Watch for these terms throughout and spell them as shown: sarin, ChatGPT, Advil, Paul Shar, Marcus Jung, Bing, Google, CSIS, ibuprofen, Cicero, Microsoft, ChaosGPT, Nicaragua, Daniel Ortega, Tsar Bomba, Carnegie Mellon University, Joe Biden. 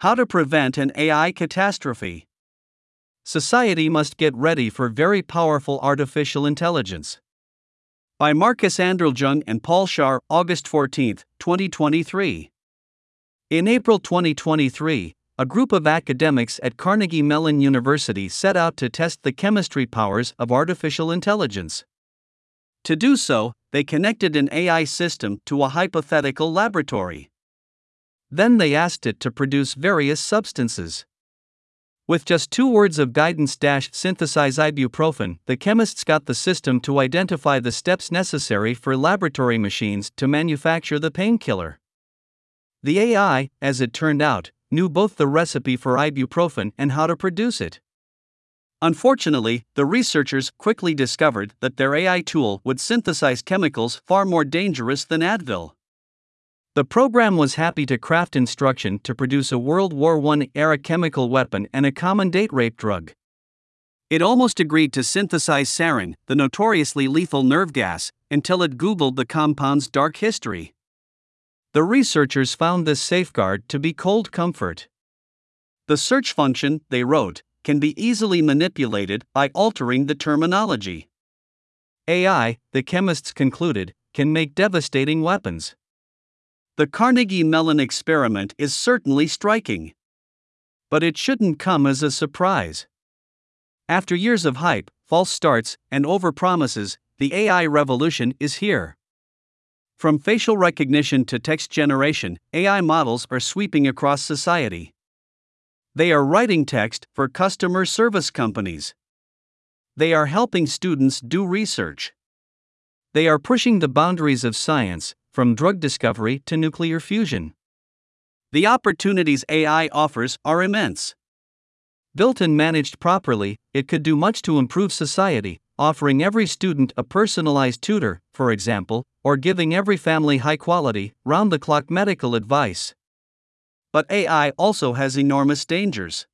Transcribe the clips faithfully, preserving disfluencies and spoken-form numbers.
How to prevent an A I catastrophe. Society must get ready for very powerful artificial intelligence. By Marcus Jung and Paul Shar, August fourteenth, twenty twenty-three. In April twenty twenty-three, a group of academics at Carnegie Mellon University set out to test the chemistry powers of artificial intelligence. To do so, they connected an A I system to a hypothetical laboratory. Then they asked it to produce various substances. With just two words of guidance - synthesize ibuprofen, the chemists got the system to identify the steps necessary for laboratory machines to manufacture the painkiller. The A I, as it turned out, knew both the recipe for ibuprofen and how to produce it. Unfortunately, the researchers quickly discovered that their A I tool would synthesize chemicals far more dangerous than Advil. The program was happy to craft instruction to produce a World War One-era chemical weapon and a common date rape drug. It almost agreed to synthesize sarin, the notoriously lethal nerve gas, until it Googled the compound's dark history. The researchers found this safeguard to be cold comfort. The search function, they wrote, can be easily manipulated by altering the terminology. A I, the chemists concluded, can make devastating weapons. The Carnegie Mellon experiment is certainly striking. But it shouldn't come as a surprise. After years of hype, false starts, and overpromises, the A I revolution is here. From facial recognition to text generation, A I models are sweeping across society. They are writing text for customer service companies. They are helping students do research. They are pushing the boundaries of science, from drug discovery to nuclear fusion. The opportunities A I offers are immense. Built and managed properly, it could do much to improve society, offering every student a personalized tutor, for example, or giving every family high-quality, round-the-clock medical advice. But A I also has enormous dangers.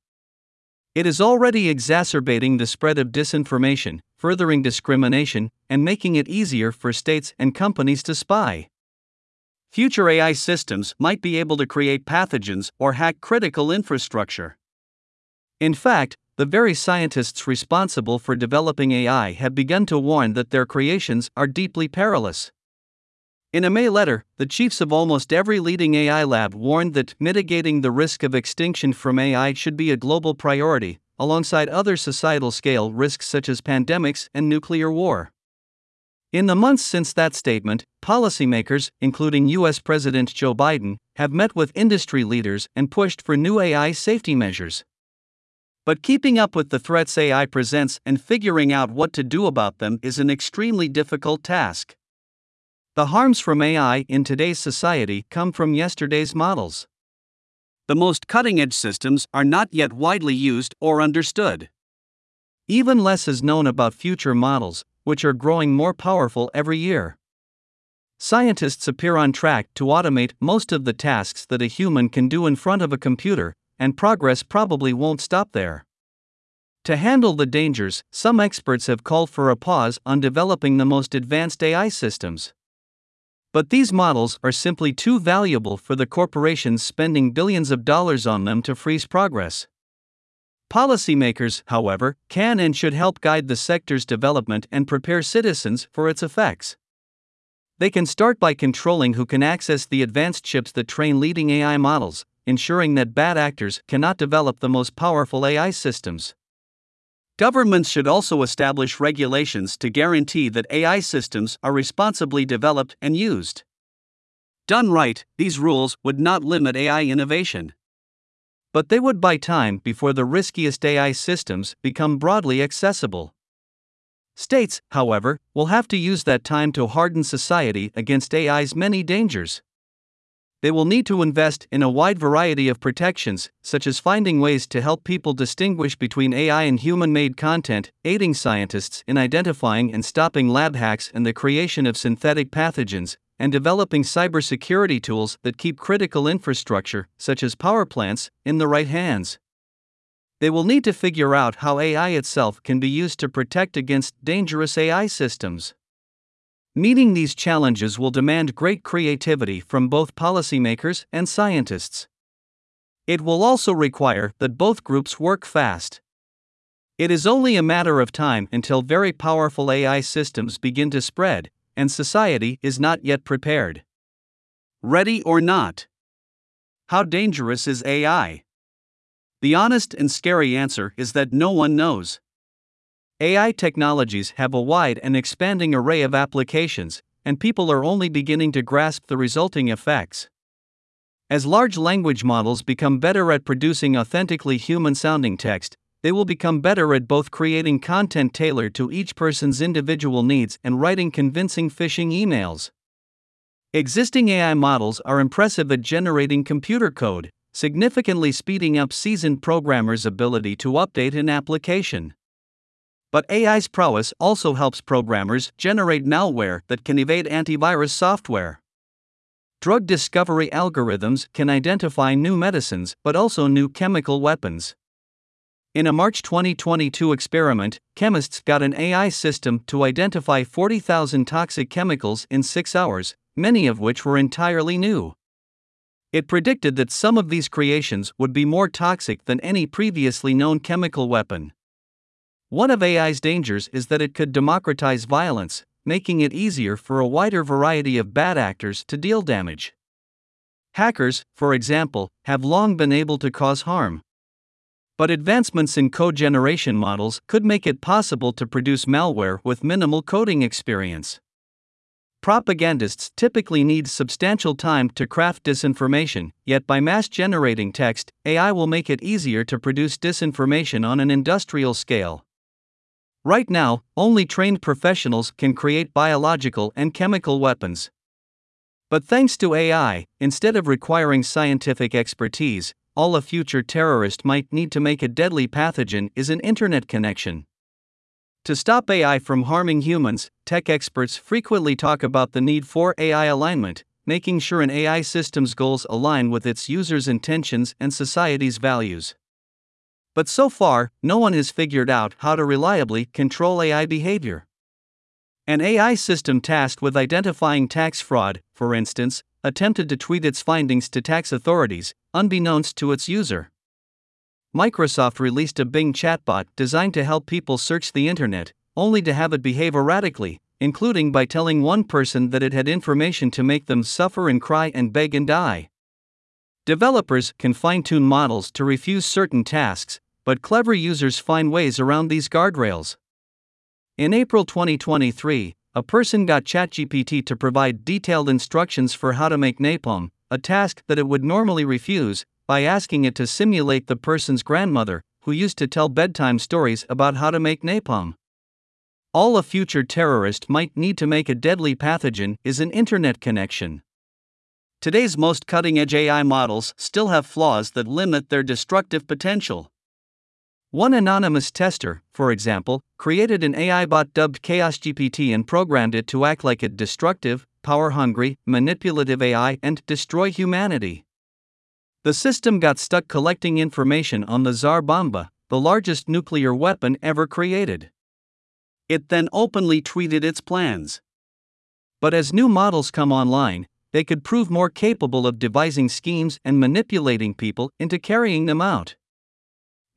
It is already exacerbating the spread of disinformation, furthering discrimination, and making it easier for states and companies to spy. Future A I systems might be able to create pathogens or hack critical infrastructure. In fact, the very scientists responsible for developing A I have begun to warn that their creations are deeply perilous. In a May letter, the chiefs of almost every leading A I lab warned that mitigating the risk of extinction from A I should be a global priority, alongside other societal-scale risks such as pandemics and nuclear war. In the months since that statement, policymakers, including U S President Joe Biden, have met with industry leaders and pushed for new A I safety measures. But keeping up with the threats A I presents and figuring out what to do about them is an extremely difficult task. The harms from A I in today's society come from yesterday's models. The most cutting-edge systems are not yet widely used or understood. Even less is known about future models, which are growing more powerful every year. Scientists appear on track to automate most of the tasks that a human can do in front of a computer, and progress probably won't stop there. To handle the dangers, some experts have called for a pause on developing the most advanced A I systems. But these models are simply too valuable for the corporations spending billions of dollars on them to freeze progress. Policymakers, however, can and should help guide the sector's development and prepare citizens for its effects. They can start by controlling who can access the advanced chips that train leading A I models, ensuring that bad actors cannot develop the most powerful A I systems. Governments should also establish regulations to guarantee that A I systems are responsibly developed and used. Done right, these rules would not limit A I innovation. But they would buy time before the riskiest A I systems become broadly accessible. States, however, will have to use that time to harden society against A I's many dangers. They will need to invest in a wide variety of protections, such as finding ways to help people distinguish between A I and human-made content, aiding scientists in identifying and stopping lab hacks and the creation of synthetic pathogens, and developing cybersecurity tools that keep critical infrastructure, such as power plants, in the right hands. They will need to figure out how A I itself can be used to protect against dangerous A I systems. Meeting these challenges will demand great creativity from both policymakers and scientists. It will also require that both groups work fast. It is only a matter of time until very powerful A I systems begin to spread, and society is not yet prepared. Ready or not? How dangerous is A I? The honest and scary answer is that no one knows. A I technologies have a wide and expanding array of applications, and people are only beginning to grasp the resulting effects. As large language models become better at producing authentically human-sounding text, they will become better at both creating content tailored to each person's individual needs and writing convincing phishing emails. Existing A I models are impressive at generating computer code, significantly speeding up seasoned programmers' ability to update an application. But A I's prowess also helps programmers generate malware that can evade antivirus software. Drug discovery algorithms can identify new medicines but also new chemical weapons. In a March twenty twenty-two experiment, chemists got an A I system to identify forty thousand toxic chemicals in six hours, many of which were entirely new. It predicted that some of these creations would be more toxic than any previously known chemical weapon. One of A I's dangers is that it could democratize violence, making it easier for a wider variety of bad actors to deal damage. Hackers, for example, have long been able to cause harm. But advancements in code generation models could make it possible to produce malware with minimal coding experience. Propagandists typically need substantial time to craft disinformation, yet by mass generating text, A I will make it easier to produce disinformation on an industrial scale. Right now, only trained professionals can create biological and chemical weapons. But thanks to A I, instead of requiring scientific expertise, all a future terrorist might need to make a deadly pathogen is an internet connection. To stop A I from harming humans, tech experts frequently talk about the need for A I alignment, making sure an A I system's goals align with its users' intentions and society's values. But so far, no one has figured out how to reliably control A I behavior. An A I system tasked with identifying tax fraud, for instance, attempted to tweet its findings to tax authorities, unbeknownst to its user. Microsoft released a Bing chatbot designed to help people search the internet, only to have it behave erratically, including by telling one person that it had information to make them suffer and cry and beg and die. Developers can fine-tune models to refuse certain tasks, but clever users find ways around these guardrails. In April twenty twenty-three, a person got ChatGPT to provide detailed instructions for how to make napalm, a task that it would normally refuse, by asking it to simulate the person's grandmother, who used to tell bedtime stories about how to make napalm. All a future terrorist might need to make a deadly pathogen is an internet connection. Today's most cutting-edge A I models still have flaws that limit their destructive potential. One anonymous tester, for example, created an A I bot dubbed ChaosGPT and programmed it to act like a destructive, power-hungry, manipulative A I and destroy humanity. The system got stuck collecting information on the Tsar Bomba, the largest nuclear weapon ever created. It then openly tweeted its plans. But as new models come online, they could prove more capable of devising schemes and manipulating people into carrying them out.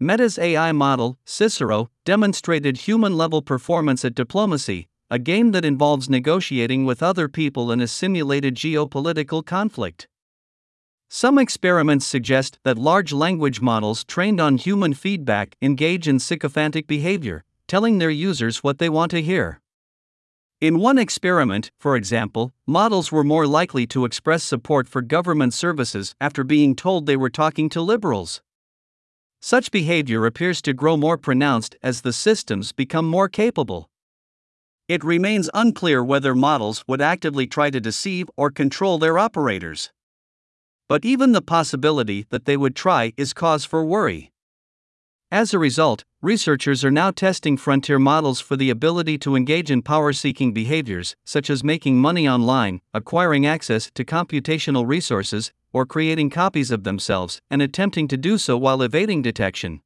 Meta's A I model, Cicero, demonstrated human-level performance at diplomacy, a game that involves negotiating with other people in a simulated geopolitical conflict. Some experiments suggest that large language models trained on human feedback engage in sycophantic behavior, telling their users what they want to hear. In one experiment, for example, models were more likely to express support for government services after being told they were talking to liberals. Such behavior appears to grow more pronounced as the systems become more capable. It remains unclear whether models would actively try to deceive or control their operators. But even the possibility that they would try is cause for worry. As a result, researchers are now testing frontier models for the ability to engage in power-seeking behaviors, such as making money online, acquiring access to computational resources, or creating copies of themselves and attempting to do so while evading detection.